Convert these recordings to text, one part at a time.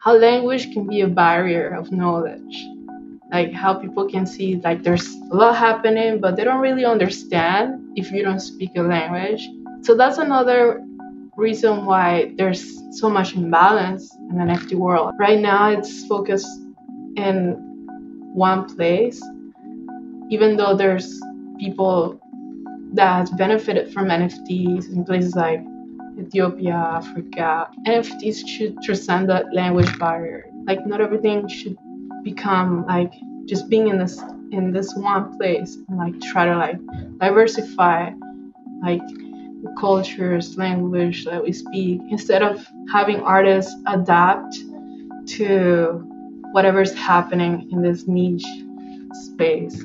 how language can be a barrier of knowledge. Like how people can see like there's a lot happening, but they don't really understand if you don't speak a language. So that's another reason why there's so much imbalance in the NFT world. Right now it's focused in one place, even though there's people that benefited from NFTs in places like Ethiopia, Africa. NFTs should transcend that language barrier. Like not everything should become like just being in this one place, and like try to like diversify like the cultures, language that we speak, instead of having artists adapt to whatever's happening in this niche space.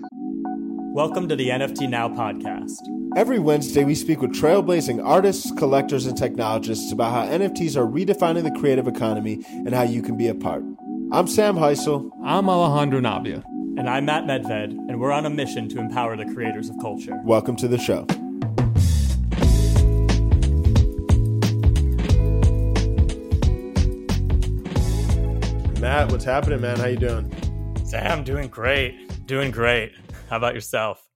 Welcome to the NFT Now podcast. Every Wednesday, we speak with trailblazing artists, collectors, and technologists about how NFTs are redefining the creative economy and how you can be a part. I'm Sam Heisel. I'm Alejandro Navia. And I'm Matt Medved, and we're on a mission to empower the creators of culture. Welcome to the show. Matt, what's happening, man? How you doing? Sam, doing great. Doing great. How about yourself?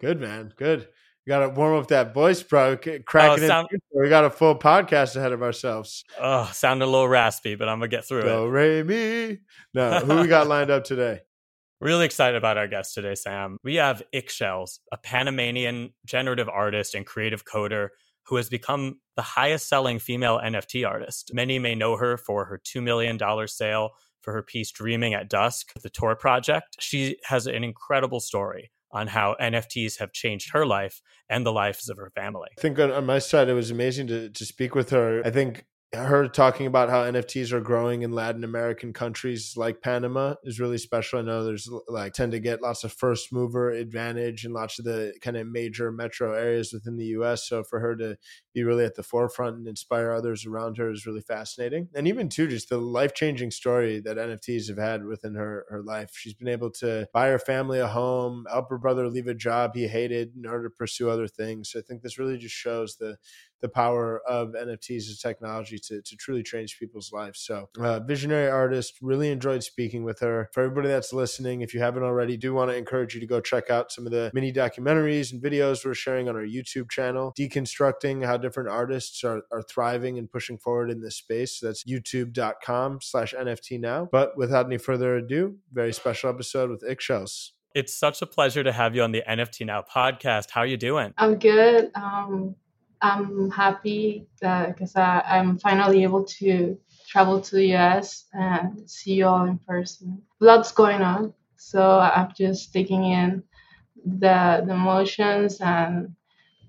Good, man. Good. You got to warm up that voice, bro. Cracking it. We got a full podcast ahead of ourselves. Oh, sounded a little raspy, but I'm going to get through it. Ray me. No, who we got lined up today? Really excited about our guest today, Sam. We have IX Shells, a Panamanian generative artist and creative coder who has become the highest selling female NFT artist. Many may know her for her $2 million sale for her piece Dreaming at Dusk, the Tor Project. She has an incredible story on how NFTs have changed her life and the lives of her family. I think on my side, it was amazing to speak with her. I think her talking about how NFTs are growing in Latin American countries like Panama is really special. I know there's like tend to get lots of first mover advantage in lots of the kind of major metro areas within the US. So for her to be really at the forefront and inspire others around her is really fascinating. And even too, just the life-changing story that NFTs have had within her life. She's been able to buy her family a home, help her brother leave a job he hated in order to pursue other things. So I think this really just shows the power of NFTs as technology to truly change people's lives. So visionary artist, really enjoyed speaking with her. For everybody that's listening, if you haven't already, do want to encourage you to go check out some of the mini documentaries and videos we're sharing on our YouTube channel, deconstructing how different artists are thriving and pushing forward in this space. So that's youtube.com/NFT now. But without any further ado, very special episode with IX Shells. It's such a pleasure to have you on the NFT Now podcast. How are you doing? I'm good. I'm happy because I'm finally able to travel to the US and see you all in person. Lots going on, so I'm just taking in the emotions and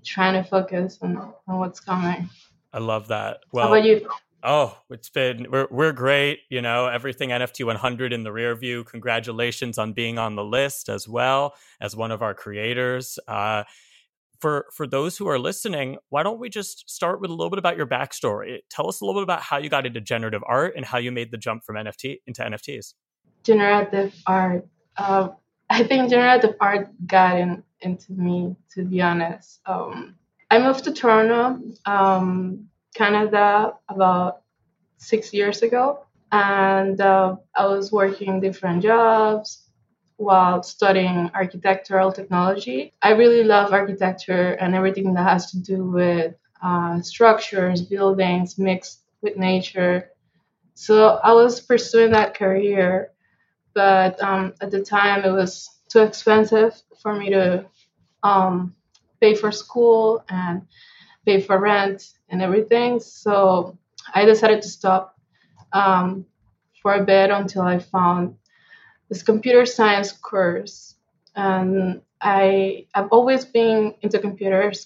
trying to focus on what's coming. I love that. Well, how about you? Oh, it's been we're great. You know, everything NFT 100 in the rear view. Congratulations on being on the list as well as one of our creators. For those who are listening, why don't we just start with a little bit about your backstory? Tell us a little bit about how you got into generative art and how you made the jump from NFT into NFTs. Generative art. I think generative art got into me, to be honest. I moved to Toronto, Canada, about 6 years ago. And I was working different jobs while studying architectural technology. I really love architecture and everything that has to do with structures, buildings mixed with nature. So I was pursuing that career, but at the time it was too expensive for me to pay for school and pay for rent and everything. So I decided to stop for a bit until I found this computer science course, and I've always been into computers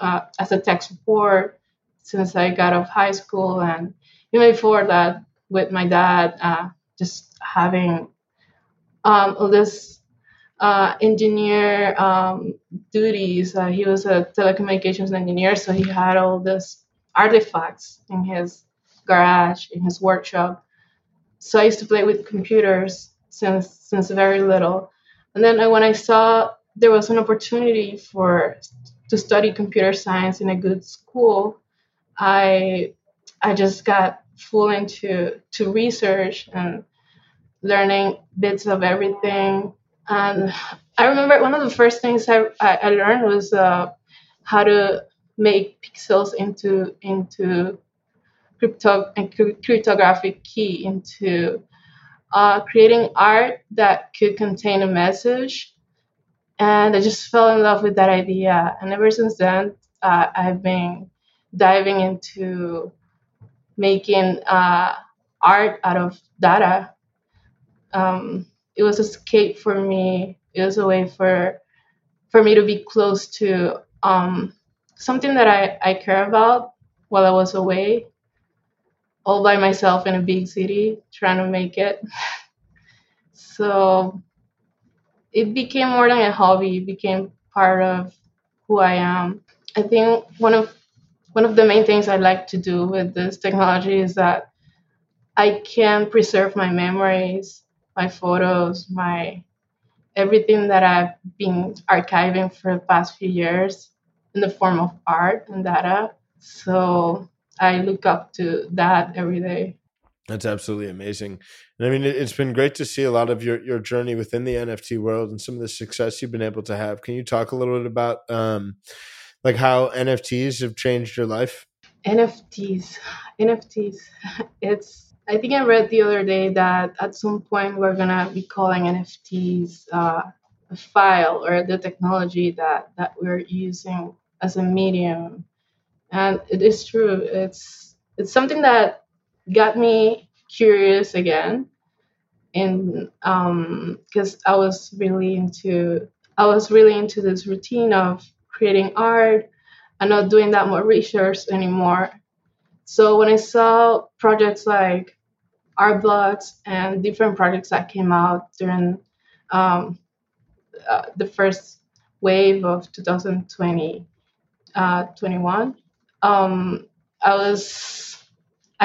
as a tech support since I got out of high school, and even before that with my dad, just having all this engineer duties. He was a telecommunications engineer, so he had all this artifacts in his garage, in his workshop. So I used to play with computers since very little. And then when I saw there was an opportunity to study computer science in a good school, I just got fluent to research and learning bits of everything. And I remember one of the first things I learned was how to make pixels into cryptographic key, into creating art that could contain a message. And I just fell in love with that idea. And ever since then, I've been diving into making art out of data. It was an escape for me. It was a way for me to be close to something that I care about while I was away, all by myself in a big city, trying to make it. So it became more than a hobby. It became part of who I am. I think one of the main things I like to do with this technology is that I can preserve my memories, my photos, my everything that I've been archiving for the past few years in the form of art and data. So I look up to that every day. That's absolutely amazing. And I mean, it's been great to see a lot of your journey within the NFT world and some of the success you've been able to have. Can you talk a little bit about like how NFTs have changed your life? NFTs. I think I read the other day that at some point we're going to be calling NFTs a file, or the technology that we're using as a medium. And it is true. It's something that got me curious again. And because I was really into this routine of creating art. I'm not doing that much research anymore. So when I saw projects like Art Blocks and different projects that came out during the first wave of 2020, 21, I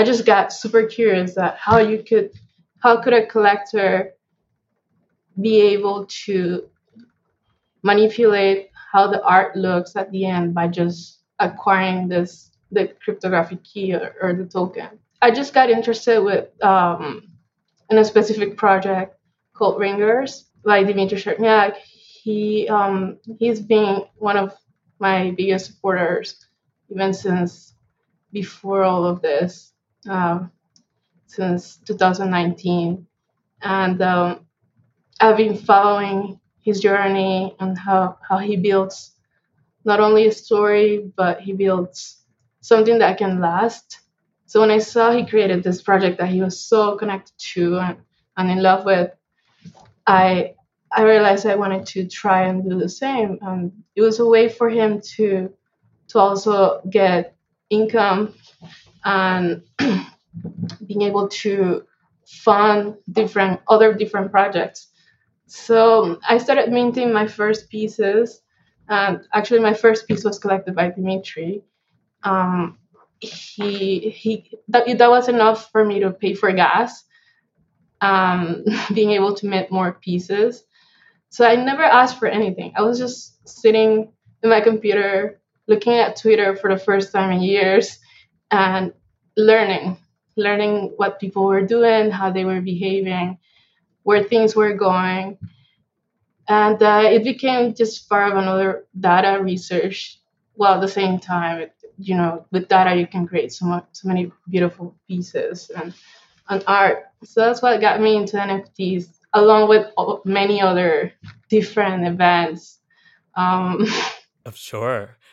just got super curious that how could a collector be able to manipulate how the art looks at the end by just acquiring the cryptographic key or the token. I just got interested with in a specific project called Ringers by Dimitri Sharpeniak. He's been one of my biggest supporters even since before all of this, since 2019, and I've been following his journey and how he builds not only a story, but he builds something that can last. So when I saw he created this project that he was so connected to and in love with, I realized I wanted to try and do the same. And it was a way for him to also get income and being able to fund different projects. So I started minting my first pieces. And actually, my first piece was collected by Dimitri. That was enough for me to pay for gas, being able to mint more pieces. So I never asked for anything. I was just sitting in my computer, looking at Twitter for the first time in years, and learning what people were doing, how they were behaving, where things were going. And it became just part of another data research. While at the same time, with data, you can create so many beautiful pieces and art. So that's what got me into NFTs, along with many other different events.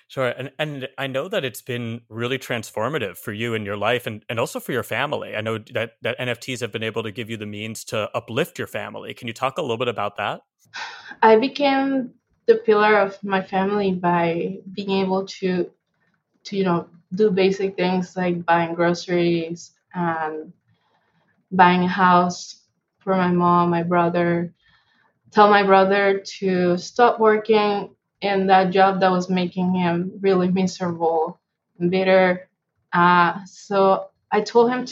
Sure. And I know that it's been really transformative for you in your life and also for your family. I know that NFTs have been able to give you the means to uplift your family. Can you talk a little bit about that? I became the pillar of my family by being able to do basic things like buying groceries and buying a house for my mom, my brother, tell my brother to stop working in that job that was making him really miserable and bitter. So I told him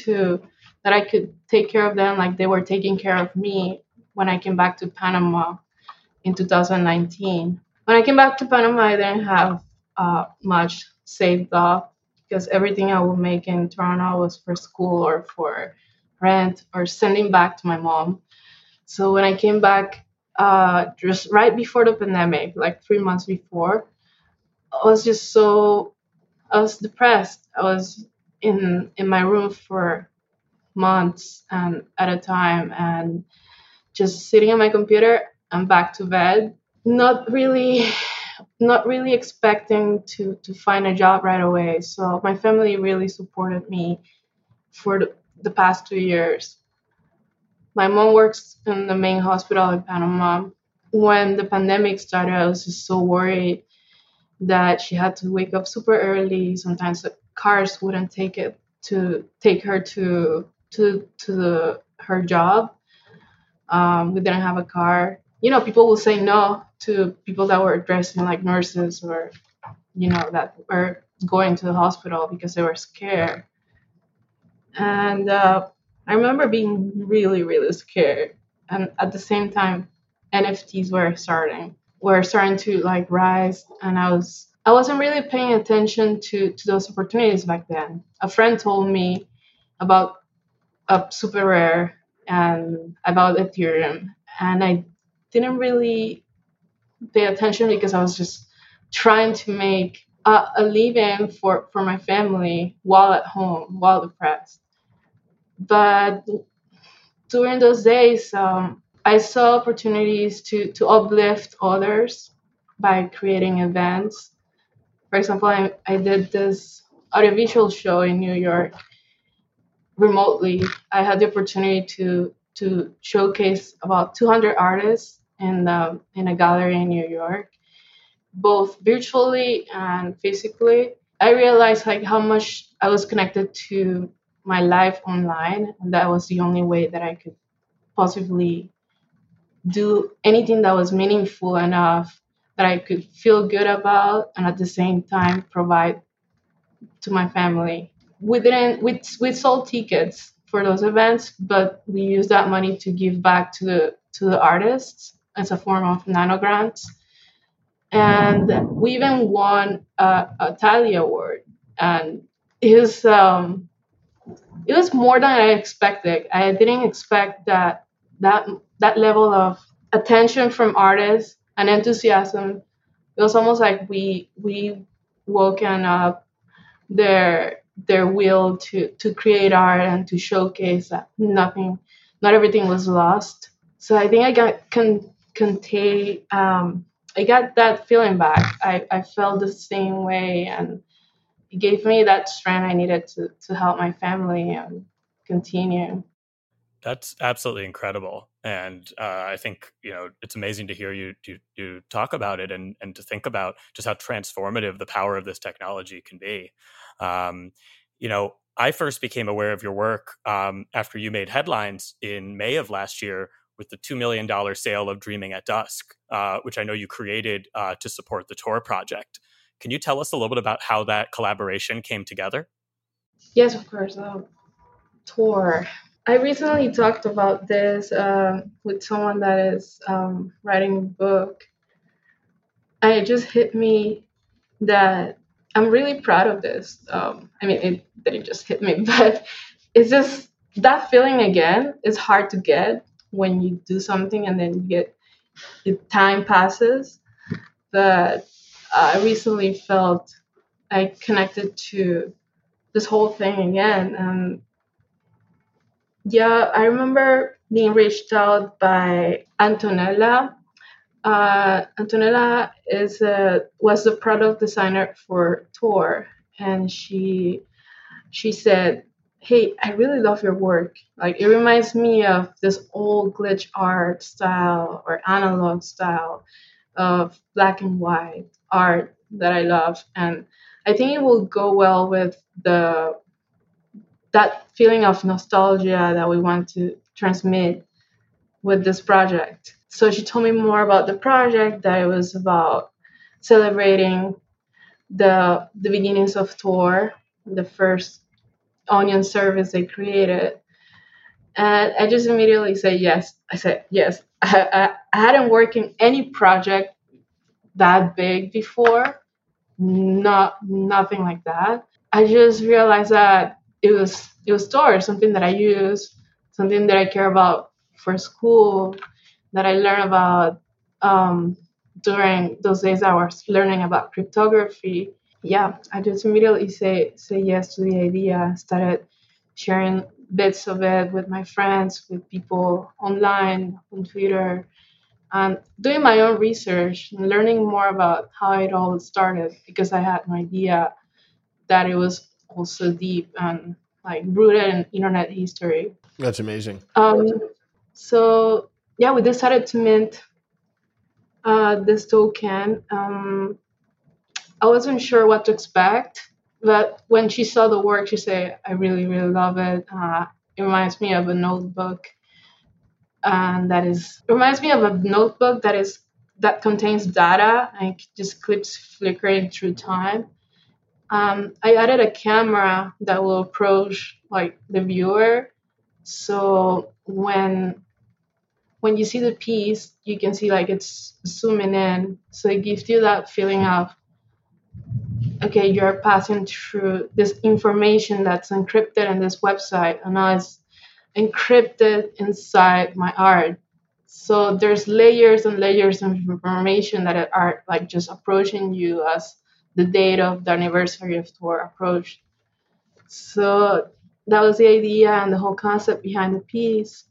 that I could take care of them like they were taking care of me when I came back to Panama in 2019. When I came back to Panama, I didn't have much saved up because everything I would make in Toronto was for school or for rent or sending back to my mom. So when I came back, just right before the pandemic, like 3 months before, I was depressed. I was in my room for months and at a time, and just sitting on my computer and back to bed, not really expecting to find a job right away. So my family really supported me for the past 2 years. My mom works in the main hospital in Panama. When the pandemic started, I was just so worried that she had to wake up super early. Sometimes the cars wouldn't take her to her job. We didn't have a car. You know, people will say no to people that were dressing like nurses or, you know, that were going to the hospital because they were scared. And I remember being really, really scared. And at the same time, NFTs were starting to like rise, and I wasn't really paying attention to those opportunities back then. A friend told me about SuperRare and about Ethereum, and I didn't really pay attention because I was just trying to make a living for my family while at home, while depressed. But during those days, I saw opportunities to uplift others by creating events. For example, I did this audiovisual show in New York remotely. I had the opportunity to showcase about 200 artists in a gallery in New York, both virtually and physically. I realized like how much I was connected to my life online, and that was the only way that I could possibly do anything that was meaningful enough that I could feel good about and at the same time provide to my family. We sold tickets for those events, but we used that money to give back to the artists as a form of nano grants. And we even won a Tally Award. And it was more than I expected. I didn't expect that level of attention from artists and enthusiasm. It was almost like we woken up their will to create art and to showcase that not everything was lost. So I think I got that feeling back. I felt the same way, and it gave me that strength I needed to help my family and continue. That's absolutely incredible. And I think, you know, it's amazing to hear you talk about it and to think about just how transformative the power of this technology can be. You know, I first became aware of your work after you made headlines in May of last year with the $2 million sale of Dreaming at Dusk, which I know you created to support the Tor Project. Can you tell us a little bit about how that collaboration came together? Yes, of course. Tor. I recently talked about this with someone that is writing a book. It just hit me that I'm really proud of this. I mean, it just hit me, but it's just that feeling again. It's hard to get when you do something and then time passes. But I recently felt I connected to this whole thing again. Yeah, I remember being reached out by Antonella. Antonella was the product designer for Tor, and she said, "Hey, I really love your work. Like, it reminds me of this old glitch art style or analog style of black and white art that I love, and I think it will go well with that feeling of nostalgia that we want to transmit with this project." So she told me more about the project, that it was about celebrating the beginnings of Tor, the first onion service they created. And I just immediately said yes. I said yes. I hadn't worked in any project that big before, nothing like that. I just realized that it was Tor, something that I use, something that I care about for school, that I learned about during those days I was learning about cryptography. Yeah, I just immediately say yes to the idea. Started sharing bits of it with my friends, with people online, on Twitter, and doing my own research and learning more about how it all started, because I had no idea that it was also deep and like rooted in internet history. That's amazing. So yeah, we decided to mint this token. I wasn't sure what to expect, but when she saw the work, she said, "I really, really love it. It reminds me of a notebook, and that contains data and just clips flickering through time." I added a camera that will approach like the viewer, so when you see the piece, you can see like it's zooming in, so it gives you that feeling of, okay, you're passing through this information that's encrypted in this website, and now it's encrypted inside my art. So there's layers and layers of information that are like just approaching you as the date of the anniversary of Tor approached. So that was the idea and the whole concept behind the piece.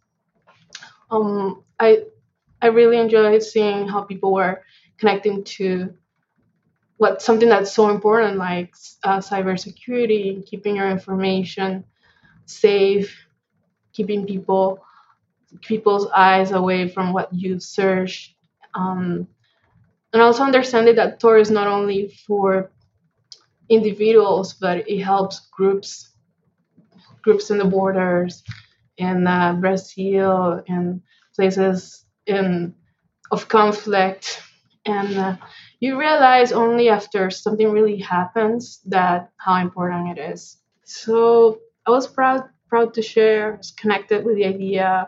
I really enjoyed seeing how people were connecting to something that's so important, like cybersecurity, keeping your information safe, keeping people's eyes away from what you search. And also understanding that Tor is not only for individuals, but it helps groups in the borders, in Brazil, in places of conflict. And you realize only after something really happens that how important it is. So I was proud to share. I was connected with the idea,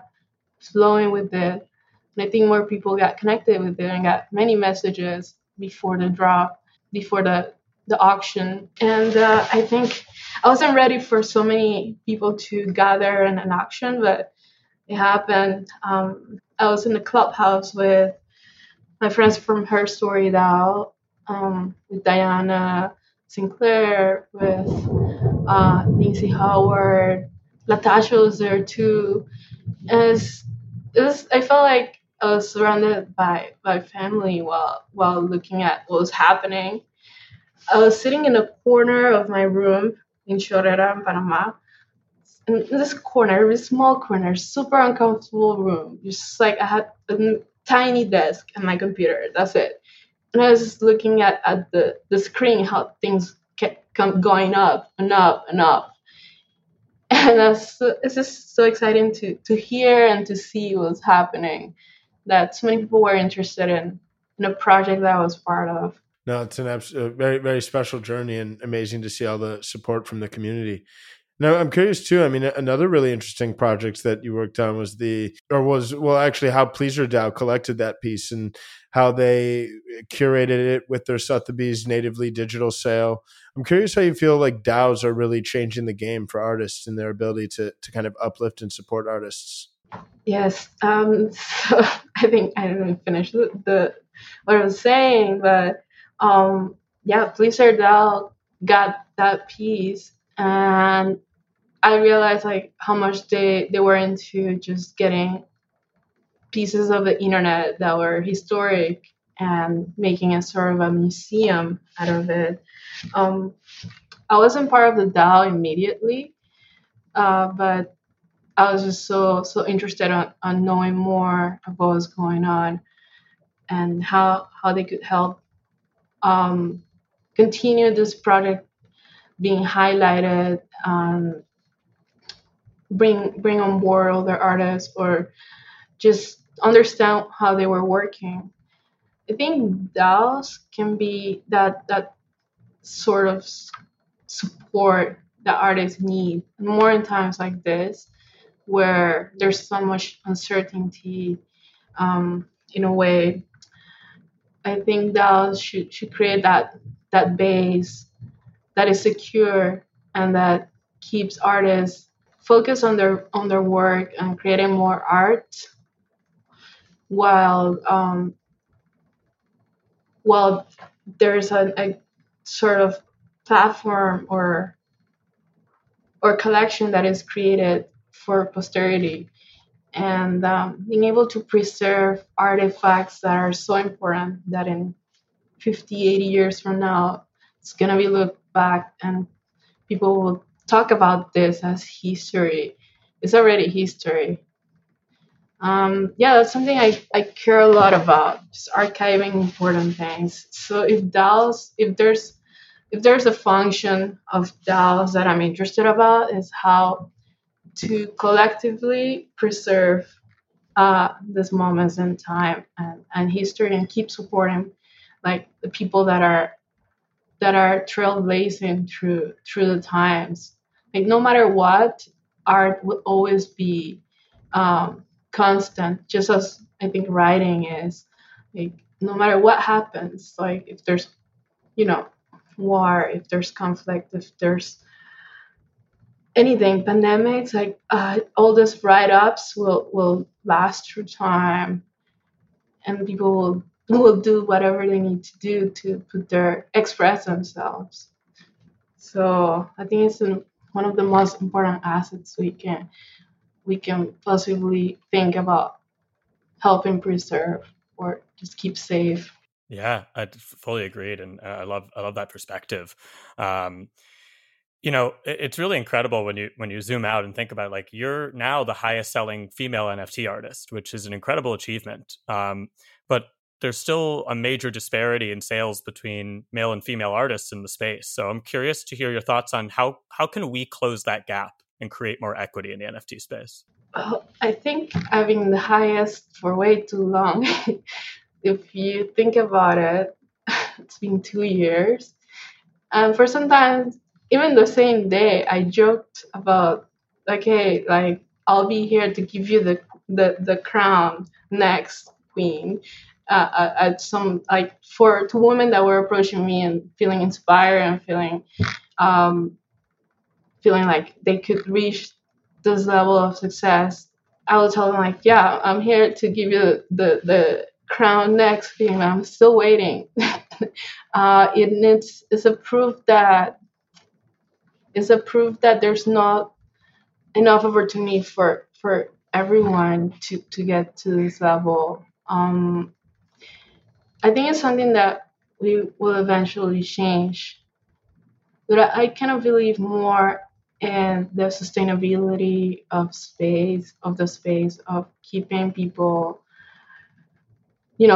flowing with it. And I think more people got connected with it and got many messages before the drop, before the auction. And I think I wasn't ready for so many people to gather in an auction, but it happened. I was in a clubhouse with my friends from Her Story DAO, with Diana Sinclair, with Lindsay Howard. Latasha was there too. I felt like I was surrounded by family while looking at what was happening. I was sitting in a corner of my room in Chorrera, in Panama. And in this corner, a small corner, super uncomfortable room. Just like I had a tiny desk and my computer. That's it. And I was just looking at the screen, how things kept going up and up and up. And it's just so exciting to hear and to see what was happening, that so many people were interested in a project that I was part of. No, it's a very, very special journey, and amazing to see all the support from the community. Now, I'm curious too. I mean, another really interesting project that you worked on was how PleasrDAO collected that piece and how they curated it with their Sotheby's natively digital sale. I'm curious how you feel like DAOs are really changing the game for artists and their ability to kind of uplift and support artists. Yes. So I think I didn't finish what I was saying, but yeah, PleasrDAO got that piece, and I realized like how much they were into just getting pieces of the internet that were historic and making a sort of a museum out of it. I wasn't part of the DAO immediately, but I was just so interested on knowing more of what was going on and how they could help continue this project being highlighted, bring on board other artists, or just understand how they were working. I think DAOs can be that sort of support that artists need more in times like this, where there's so much uncertainty. In a way, I think DAOs should create that base that is secure and that keeps artists focused on their work and creating more art while there's a sort of platform or collection that is created for posterity, and being able to preserve artifacts that are so important that in 50, 80 years from now, it's going to be looked back and people will talk about this as history. It's already history. That's something I care a lot about, just archiving important things. So if there's a function of DAOs that I'm interested about, is how to collectively preserve these moments in time and history, and keep supporting like the people that are trailblazing through the times. Like no matter what, art will always be constant, just as I think writing is. Like no matter what happens, like if there's war, if there's conflict, if there's anything, pandemics, like all these write-ups will last through time, and people will do whatever they need to do to express themselves. So I think it's one of the most important assets we can possibly think about helping preserve or just keep safe. Yeah, I fully agreed, and I love that perspective. It's really incredible when you zoom out and think about it, like you're now the highest selling female NFT artist, which is an incredible achievement. But there's still a major disparity in sales between male and female artists in the space. So I'm curious to hear your thoughts on how can we close that gap and create more equity in the NFT space? Oh, I think I've been the highest for way too long. If you think about it, it's been 2 years. And for some time, even the same day, I joked about, okay, like, I'll be here to give you the crown next, queen, at some, like, to women that were approaching me and feeling inspired and feeling like they could reach this level of success. I will tell them, like, yeah, I'm here to give you the crown next thing. I'm still waiting. It's a proof that there's not enough opportunity for everyone to get to this level. I think it's something that we will eventually change. But I kind of believe more in the sustainability of the space, of keeping people,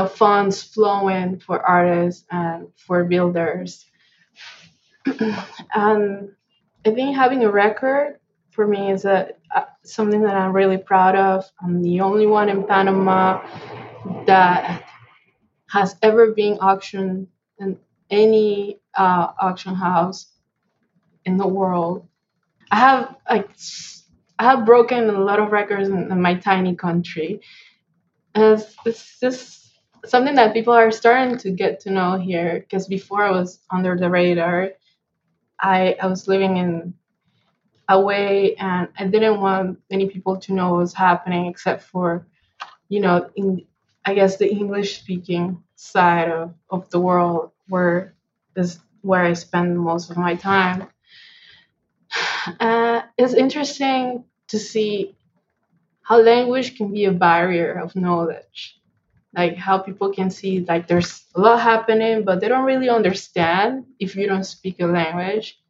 funds flowing for artists and for builders. And I think having a record for me is something that I'm really proud of. I'm the only one in Panama that has ever been auctioned in any auction house in the world. I have broken a lot of records in my tiny country. And it's just something that people are starting to get to know here, because before I was under the radar. I was living in away, and I didn't want many people to know what was happening, except for, the English-speaking side of the world, where I spend most of my time. It's interesting to see how language can be a barrier of knowledge. Like how people can see, like there's a lot happening, but they don't really understand if you don't speak a language.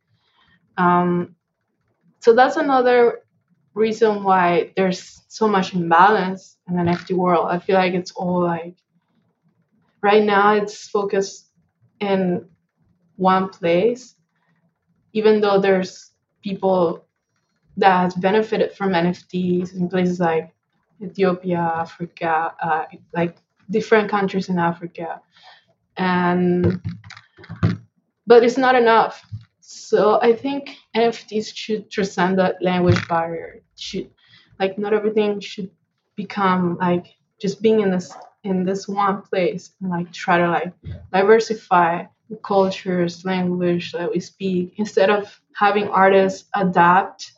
So that's another reason why there's so much imbalance in the NFT world. I feel like it's all like, right now it's focused in one place, even though there's people that has benefited from NFTs in places like Ethiopia, Africa, different countries in Africa, but it's not enough. So I think NFTs should transcend that language barrier. It should, like, not everything should become like just being in this one place, and like try to like diversify cultures, language that we speak, instead of having artists adapt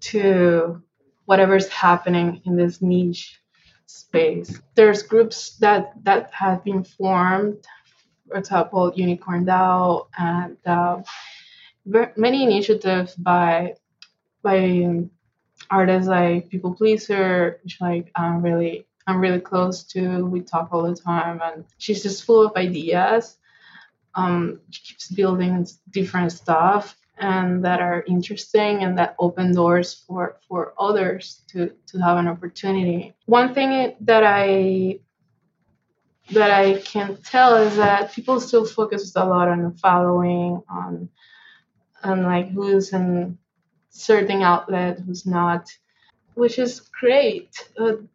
to whatever's happening in this niche space. There's groups that have been formed, for example, Unicorn DAO, and many initiatives by artists like People Pleaser, which I'm really close to. We talk all the time, and she's just full of ideas. She keeps building different stuff and that are interesting and that open doors for others to have an opportunity. One thing that I can tell is that people still focus a lot on following, on like who's in certain outlet, who's not, which is great.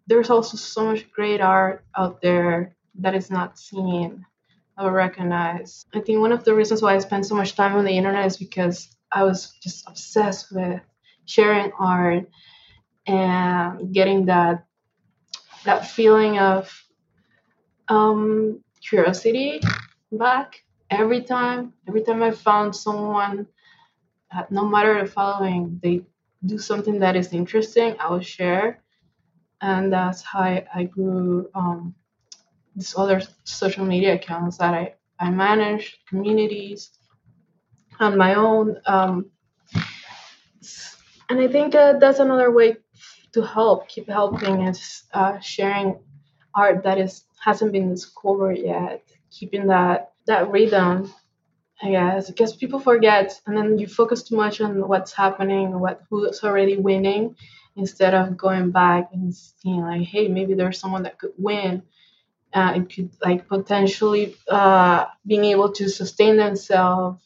There's also so much great art out there that is not seen or recognized. I think one of the reasons why I spend so much time on the internet is because I was just obsessed with sharing art and getting that feeling of curiosity back every time I found someone, no matter the following, they do something that is interesting, I will share. And that's how I grew these other social media accounts that I manage, communities on my own. And I think that's another way to keep helping is sharing art that hasn't been discovered yet, keeping that rhythm, I guess, because people forget, and then you focus too much on what's happening, who's already winning, instead of going back and seeing like, hey, maybe there's someone that could win, and could like potentially being able to sustain themselves,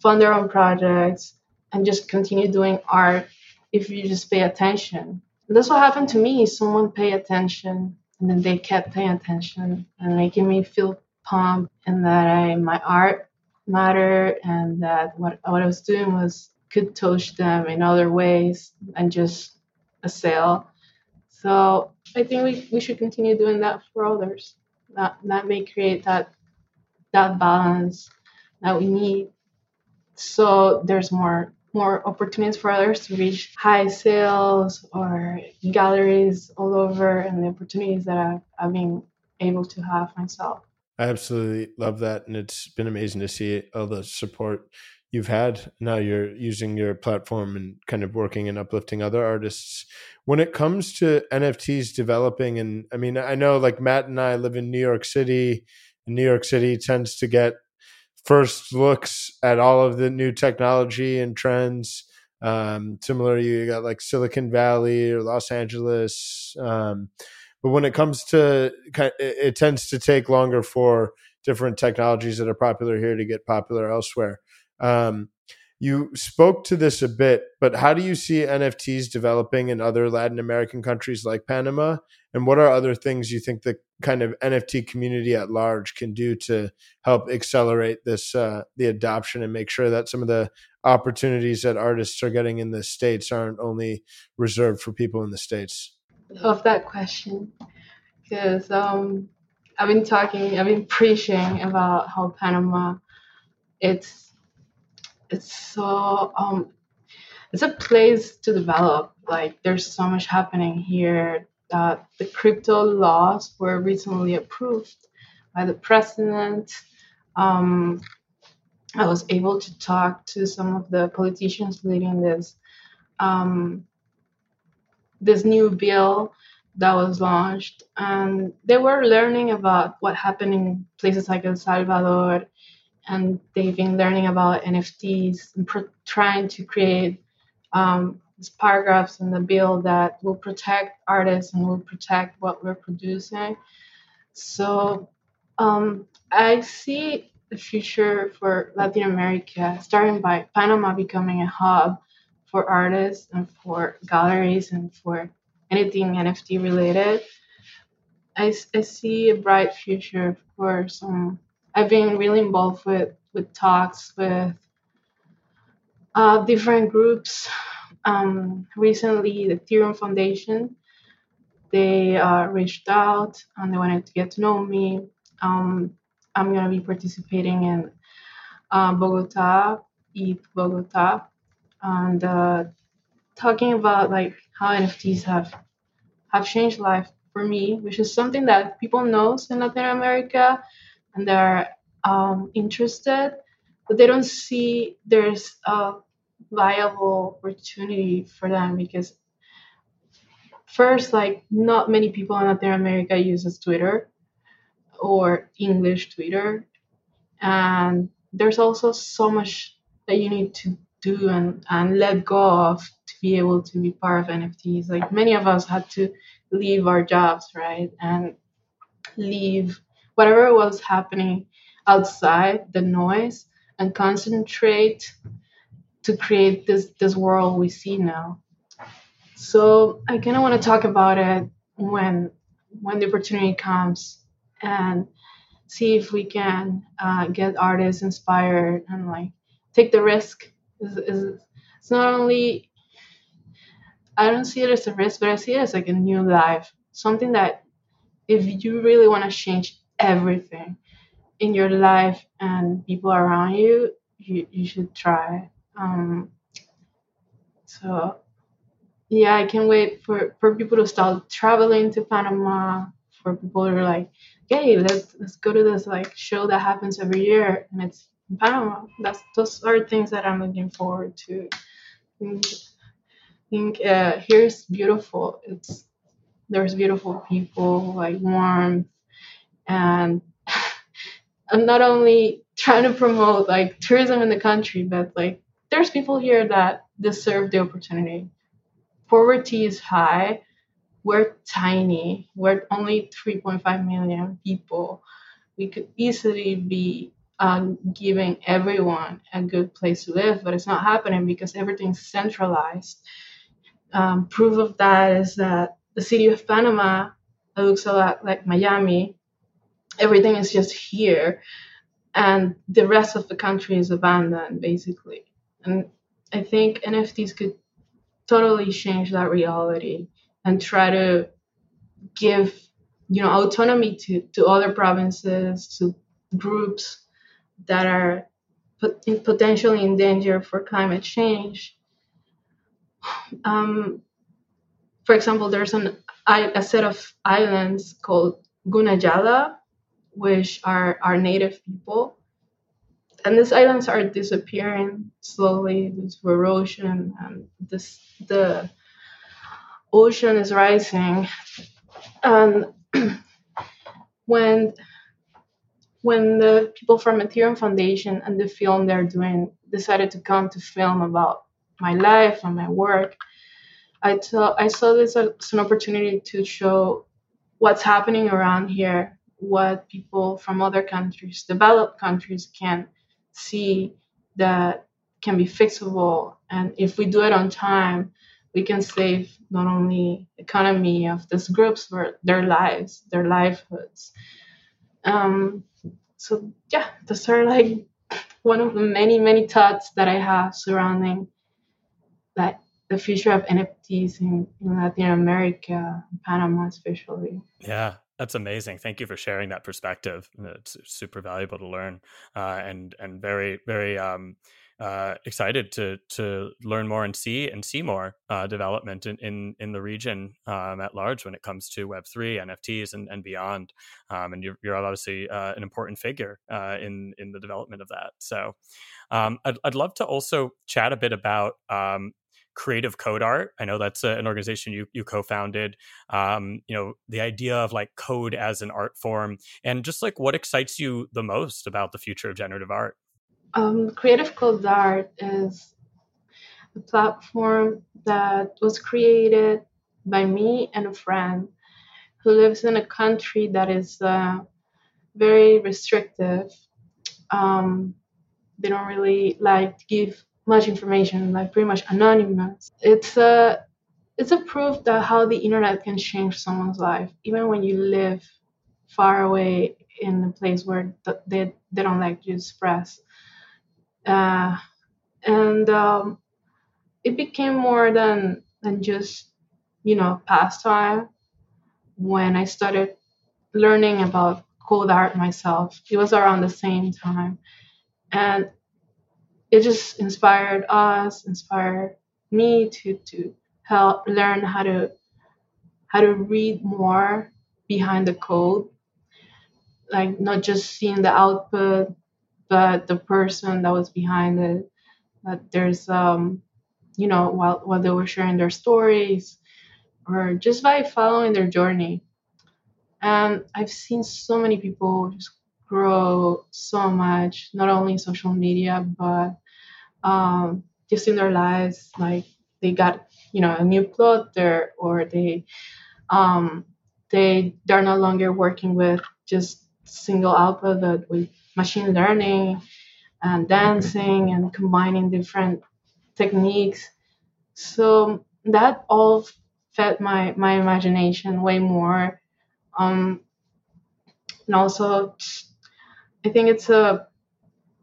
fund their own projects, and just continue doing art if you just pay attention. And that's what happened to me. Someone paid attention, and then they kept paying attention and making me feel pumped, and that my art matter, and that what I was doing could touch them in other ways and just a sale. So I think we should continue doing that for others. That may create that balance that we need. So there's more opportunities for others to reach high sales or galleries all over, and the opportunities that I've been able to have myself. I absolutely love that. And it's been amazing to see all the support you've had. Now you're using your platform and kind of working and uplifting other artists. When it comes to NFTs developing, and I mean, I know like Matt and I live in New York City, and New York City tends to get first looks at all of the new technology and trends. Similarly, you got like Silicon Valley or Los Angeles. But when it comes to, it tends to take longer for different technologies that are popular here to get popular elsewhere. You spoke to this a bit, but how do you see NFTs developing in other Latin American countries like Panama? And what are other things you think the kind of NFT community at large can do to help accelerate this, the adoption, and make sure that some of the opportunities that artists are getting in the States aren't only reserved for people in the States? Love that question, because I've been preaching about how Panama, it's so it's a place to develop. Like there's so much happening here. The crypto laws were recently approved by the president. I was able to talk to some of the politicians leading this. This new bill that was launched, and they were learning about what happened in places like El Salvador, and they've been learning about NFTs and trying to create these paragraphs in the bill that will protect artists and will protect what we're producing. So I see the future for Latin America, starting by Panama becoming a hub for artists and for galleries and for anything NFT related. I see a bright future, of course. I've been really involved with talks with different groups. Recently, the Ethereum Foundation, they reached out and they wanted to get to know me. I'm going to be participating in Bogota, ETH Bogota, and talking about like how NFTs have changed life for me, which is something that people know in Latin America and they're interested, but they don't see there's a viable opportunity for them because first, like not many people in Latin America uses Twitter or English Twitter. And there's also so much that you need to do and let go of to be able to be part of NFTs. Like many of us had to leave our jobs, right? And leave whatever was happening outside, the noise, and concentrate to create this world we see now. So I kind of want to talk about it when the opportunity comes and see if we can get artists inspired and like take the risk. It's not only, I don't see it as a risk, but I see it as like a new life. Something that if you really want to change everything in your life and people around you, you should try. So yeah, I can't wait for people to start traveling to Panama, for people who are like, hey, let's go to this like show that happens every year and it's in Panama. Those are things that I'm looking forward to. I think here's beautiful. There's beautiful people, like warmth, and I'm not only trying to promote like tourism in the country, but like there's people here that deserve the opportunity. Poverty is high. We're tiny. We're only 3.5 million people. We could easily be giving everyone a good place to live, but it's not happening because everything's centralized. Proof of that is that the city of Panama looks a lot like Miami. Everything is just here, and the rest of the country is abandoned, basically. And I think NFTs could totally change that reality and try to give, autonomy to other provinces, to groups that are potentially in danger for climate change. For example, there's a set of islands called Gunayala, which are our native people. And these islands are disappearing slowly due to erosion, and the ocean is rising. And when the people from Ethereum Foundation and the film they're doing decided to come to film about my life and my work, I saw this as an opportunity to show what's happening around here, what people from other countries, developed countries, can see that can be fixable. And if we do it on time, we can save not only the economy of these groups, but their lives, their livelihoods. So yeah, those are like one of the many, many thoughts that I have surrounding that the future of NFTs in Latin America, Panama especially. Yeah. That's amazing. Thank you for sharing that perspective. It's super valuable to learn, and very, very excited to learn more and see more development in the region at large when it comes to Web3, NFTs, and beyond. And you're obviously an important figure in the development of that. So I'd love to also chat a bit about Creative Code Art. I know that's an organization you co-founded. The idea of like code as an art form, and just like what excites you the most about the future of generative art. Creative Code Art is a platform that was created by me and a friend who lives in a country that is very restrictive. They don't really like to give much information, like pretty much anonymous. It's a proof that how the internet can change someone's life, even when you live far away in a place where they don't like to express. And it became more than just pastime. When I started learning about code art myself, it was around the same time, and it just inspired us, inspired me to help learn how to read more behind the code, like not just seeing the output, but the person that was behind it. That there's while they were sharing their stories, or just by following their journey. And I've seen so many people just grow so much, not only in social media, but just in their lives. Like they got, a new plotter, or they're no longer working with just single output, but with machine learning and dancing and combining different techniques. So that all fed my imagination way more. And also, I think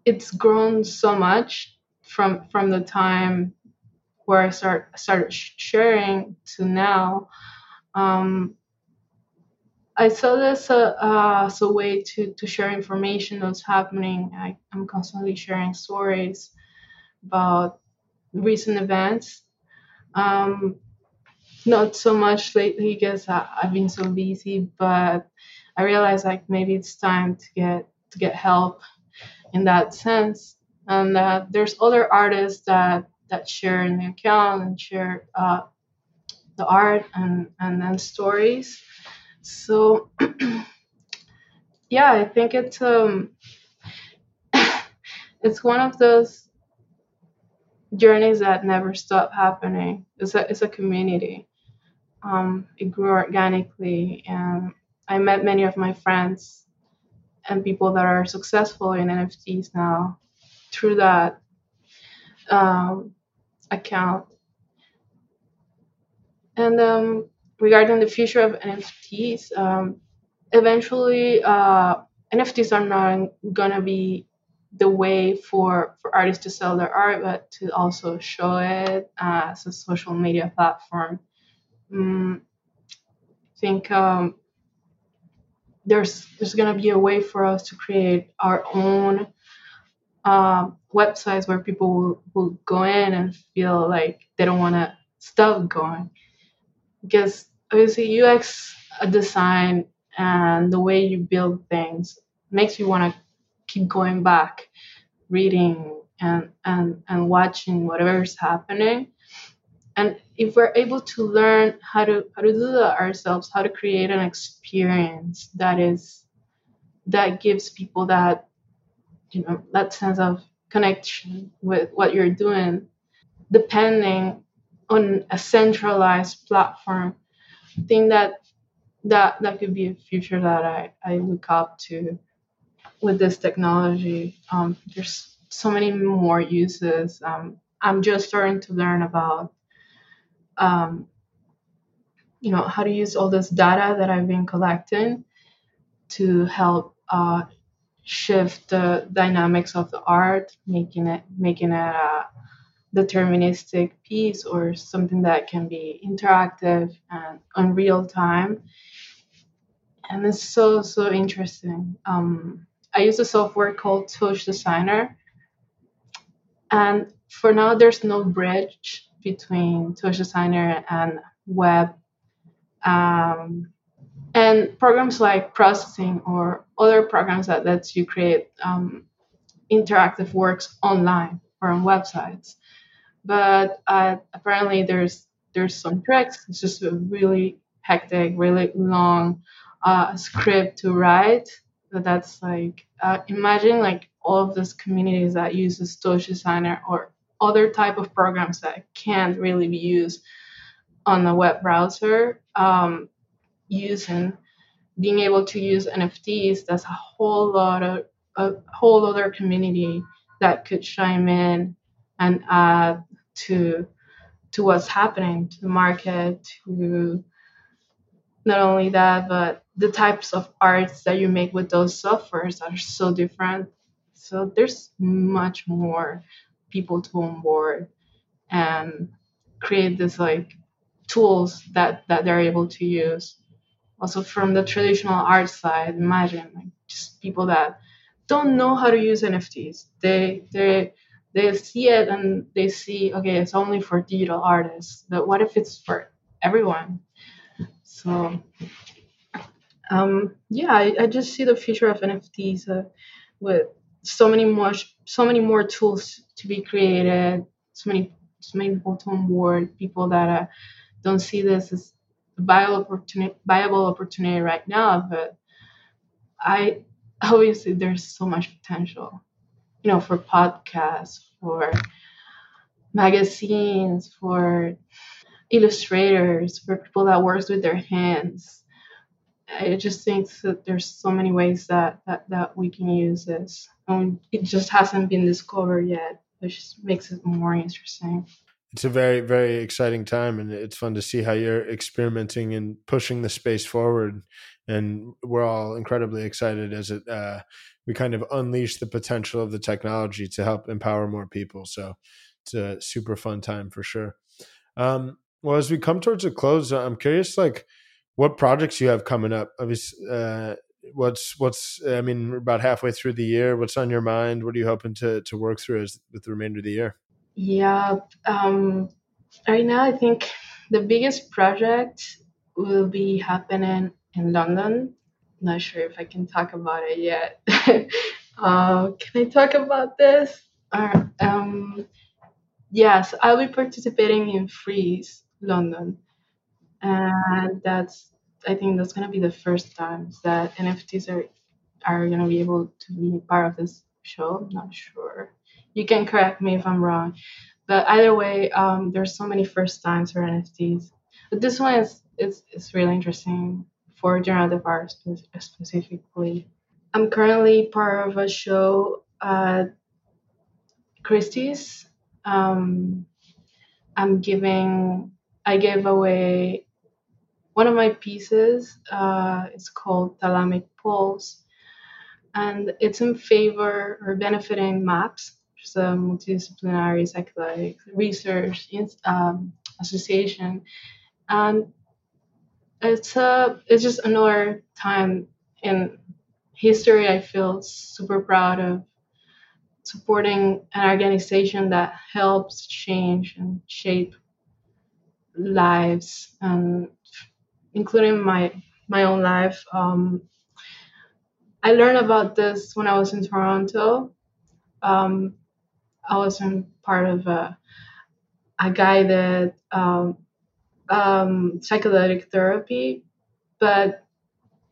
it's grown so much from the time where I started sharing to now. I saw this as a way to share information that's happening. I'm constantly sharing stories about recent events. Not so much lately because I've been so busy, but I realized like maybe it's time to get help in that sense. And there's other artists that share in the account and share the art and then stories. So yeah, I think it's it's one of those journeys that never stop happening. It's a community. It grew organically, and I met many of my friends and people that are successful in NFTs now through that account. And regarding the future of NFTs, eventually NFTs are not going to be the way for artists to sell their art, but to also show it as a social media platform. I think there's going to be a way for us to create our own websites where people will go in and feel like they don't want to stop going. Because obviously UX design and the way you build things makes you want to keep going back, reading and watching whatever is happening. And if we're able to learn how to do that ourselves, how to create an experience that gives people that sense of connection with what you're doing, depending on a centralized platform, I think that could be a future that I look up to with this technology. There's so many more uses. I'm just starting to learn about, how to use all this data that I've been collecting to help shift the dynamics of the art, making it a deterministic piece or something that can be interactive and on real time. And it's so, so interesting. I use a software called Touch Designer. And for now, there's no bridge between Touch Designer and web. And programs like Processing or other programs that lets you create interactive works online or on websites. But apparently there's some tricks. It's just a really hectic, really long script to write. But that's like, imagine like all of those communities that uses Touch Designer or other type of programs that can't really be used on the web browser, being able to use NFTs. That's a whole other community that could chime in and add to what's happening to the market, to not only that, but the types of arts that you make with those softwares are so different. So there's much more people to onboard and create this like tools that they're able to use. Also from the traditional art side, imagine like just people that don't know how to use NFTs. They they see it and they see, okay, it's only for digital artists, but what if it's for everyone? So, yeah, I just see the future of NFTs with so many more tools to be created, so many people to onboard, people that don't see this as a viable opportunity right now, but I obviously there's so much potential, you know, for podcasts, for magazines, for illustrators, for people that works with their hands. I just think that there's so many ways that we can use this. And it just hasn't been discovered yet, which makes it more interesting. It's a very, very exciting time, and it's fun to see how you're experimenting and pushing the space forward. And we're all incredibly excited as it we kind of unleash the potential of the technology to help empower more people. So it's a super fun time for sure. Well, as we come towards a close, I'm curious, like, what projects you have coming up? Obviously, I mean, we're about halfway through the year. What's on your mind? What are you hoping to work through with the remainder of the year? Yeah. Right now, I think the biggest project will be happening in London. I'm not sure if I can talk about it yet. Can I talk about this? Yes, I'll be participating in Freeze London. And I think that's going to be the first time that NFTs are going to be able to be part of this show. I'm not sure. You can correct me if I'm wrong. But either way, there's so many first times for NFTs. But this one is really interesting for generative art specifically. I'm currently part of a show at Christie's. I gave away one of my pieces. It's called Thalamic Pulse, and it's in favor or benefiting MAPS, which is a multidisciplinary psychedelic research association. And it's just another time in history. I feel super proud of supporting an organization that helps change and shape lives, including my own life. I learned about this when I was in Toronto. I was part of a guided psychedelic therapy, but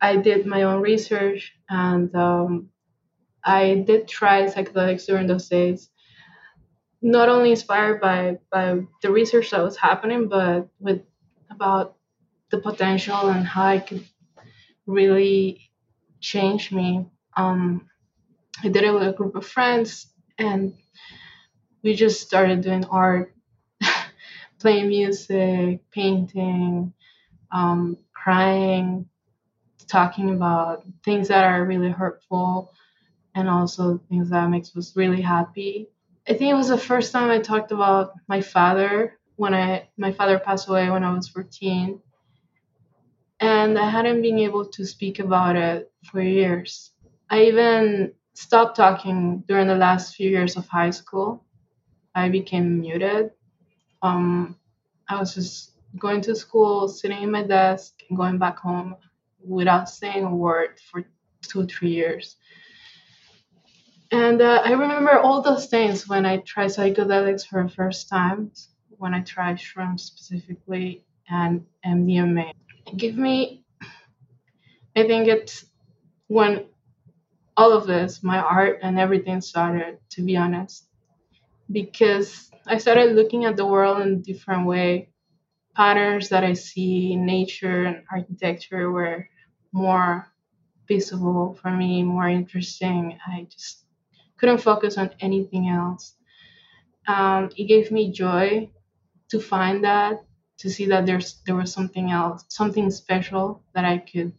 I did my own research, and I did try psychedelics during those days, not only inspired by the research that was happening, but with about the potential and how I could really change me. I did it with a group of friends, and we just started doing art, playing music, painting, crying, talking about things that are really hurtful, and also things that makes us really happy. I think it was the first time I talked about my father when my father passed away when I was 14, and I hadn't been able to speak about it for years. I even stopped talking during the last few years of high school. I became muted. I was just going to school, sitting at my desk, and going back home without saying a word for 2-3 years. And I remember all those things when I tried psychedelics for the first time, when I tried shrooms specifically and MDMA. I think it's when all of this, my art and everything started, to be honest, because I started looking at the world in a different way. Patterns that I see in nature and architecture were more peaceful for me, more interesting. I just couldn't focus on anything else. It gave me joy to find that, to see that there was something else, something special that I could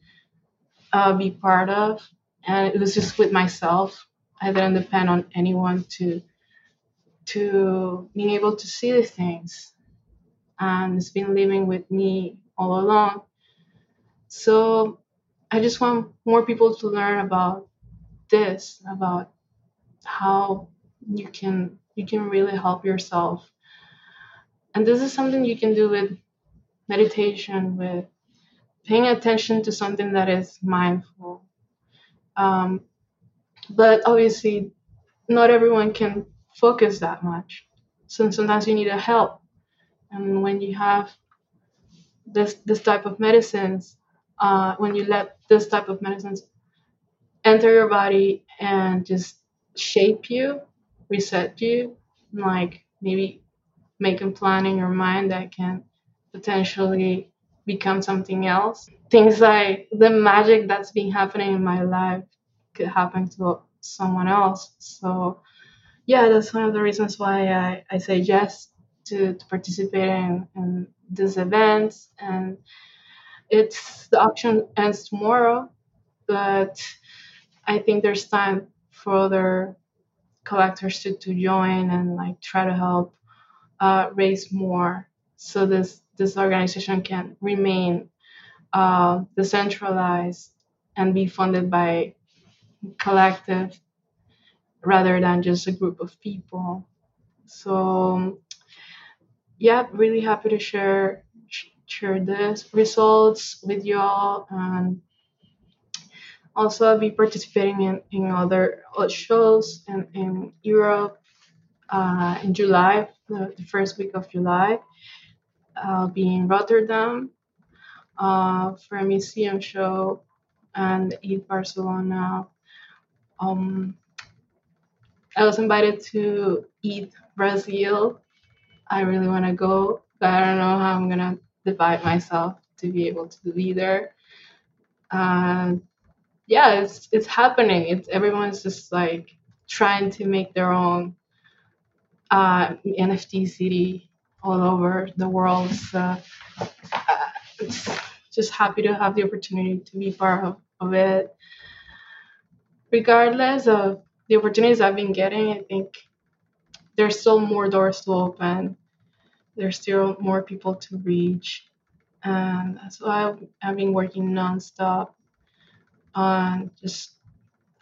be part of. And it was just with myself. I didn't depend on anyone to being able to see the things. And it's been living with me all along. So I just want more people to learn about this, about how you can you can really help yourself. And this is something you can do with meditation, with paying attention to something that is mindful. But obviously, not everyone can focus that much. So sometimes you need a help. And when you have this type of medicines, when you let this type of medicines enter your body and just shape you, reset you, like maybe make a plan in your mind that can potentially become something else. Things like the magic that's been happening in my life could happen to someone else. So yeah, that's one of the reasons why I say yes to participate in these events. And the auction ends tomorrow, but I think there's time for other collectors to join and like try to help raise more, so this organization can remain decentralized and be funded by collective rather than just a group of people. So yeah, really happy to share this results with you all. And also I'll be participating in other shows in Europe in July, the first week of July. I'll be in Rotterdam for a museum show, and in Barcelona. I was invited to ETH Brazil. I really want to go, but I don't know how I'm going to divide myself to be able to be there. Yeah, it's happening. Everyone's just like trying to make their own NFT city all over the world. So just happy to have the opportunity to be part of it. Regardless of the opportunities I've been getting, I think there's still more doors to open. There's still more people to reach. And that's why I've been working nonstop on just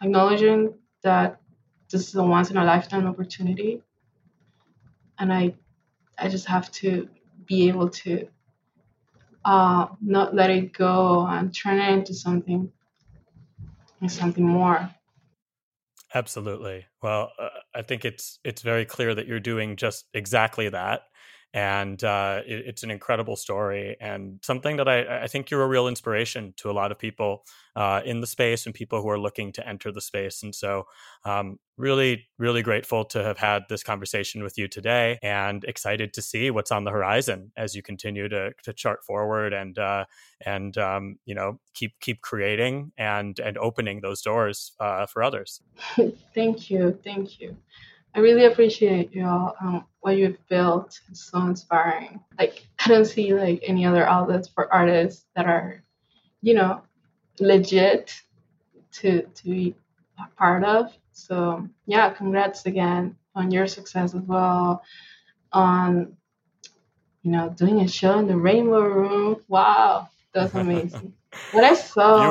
acknowledging that this is a once-in-a-lifetime opportunity. And I just have to be able to not let it go and turn it into something more. Absolutely. Well, I think it's very clear that you're doing just exactly that. And it's an incredible story, and something that I think you're a real inspiration to a lot of people in the space and people who are looking to enter the space. And so really, really grateful to have had this conversation with you today, and excited to see what's on the horizon as you continue to chart forward and you know, keep creating and opening those doors for others. Thank you. I really appreciate y'all, what you've built. It's so inspiring. Like, I don't see like any other outlets for artists that are, you know, legit to be a part of. So yeah, congrats again on your success as well. On, you know, doing a show in the Rainbow Room. Wow, that's amazing. What I saw,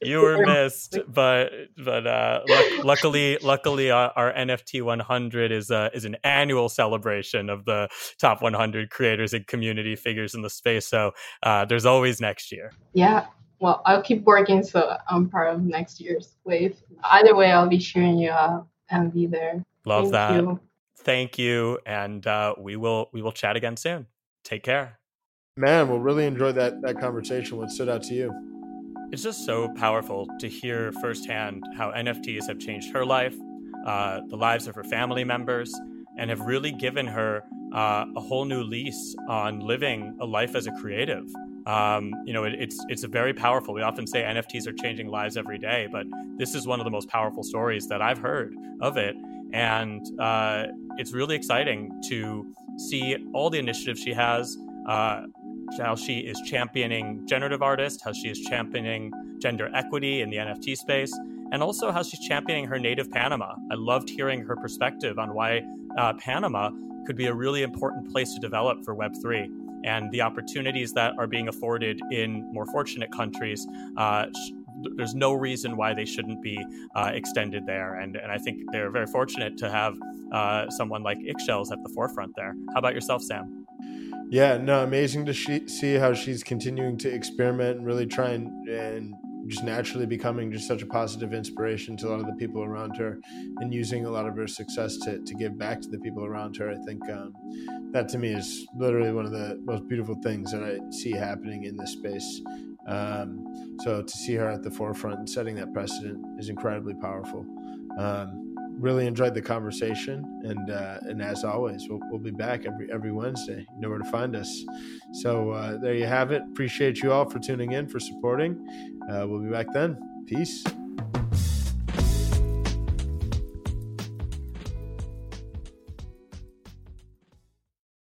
you were missed, but luckily, our NFT 100 is an annual celebration of the top 100 creators and community figures in the space. So there's always next year. Yeah, well, I'll keep working, so I'm part of next year's wave. Either way, I'll be cheering you up and be there. Thank you, and we will chat again soon. Take care. Man, we'll really enjoy that conversation. What stood out to you? It's just so powerful to hear firsthand how NFTs have changed her life, the lives of her family members, and have really given her a whole new lease on living a life as a creative. You know, it's a very powerful. We often say NFTs are changing lives every day, but this is one of the most powerful stories that I've heard of it. And it's really exciting to see all the initiatives she has, how she is championing generative artists, how she is championing gender equity in the NFT space, and also how she's championing her native Panama. I loved hearing her perspective on why Panama could be a really important place to develop for Web3 and the opportunities that are being afforded in more fortunate countries there's no reason why they shouldn't be extended there. And I think they're very fortunate to have someone like IX Shells at the forefront there. How about yourself, Sam? Yeah, no, amazing to see how she's continuing to experiment and really try and just naturally becoming just such a positive inspiration to a lot of the people around her, and using a lot of her success to give back to the people around her. I think that to me is literally one of the most beautiful things that I see happening in this space. So to see her at the forefront and setting that precedent is incredibly powerful. Really enjoyed the conversation, and as always, we'll be back every Wednesday. You know where to find us. So there you have it. Appreciate you all for tuning in, for supporting. We'll be back then. Peace.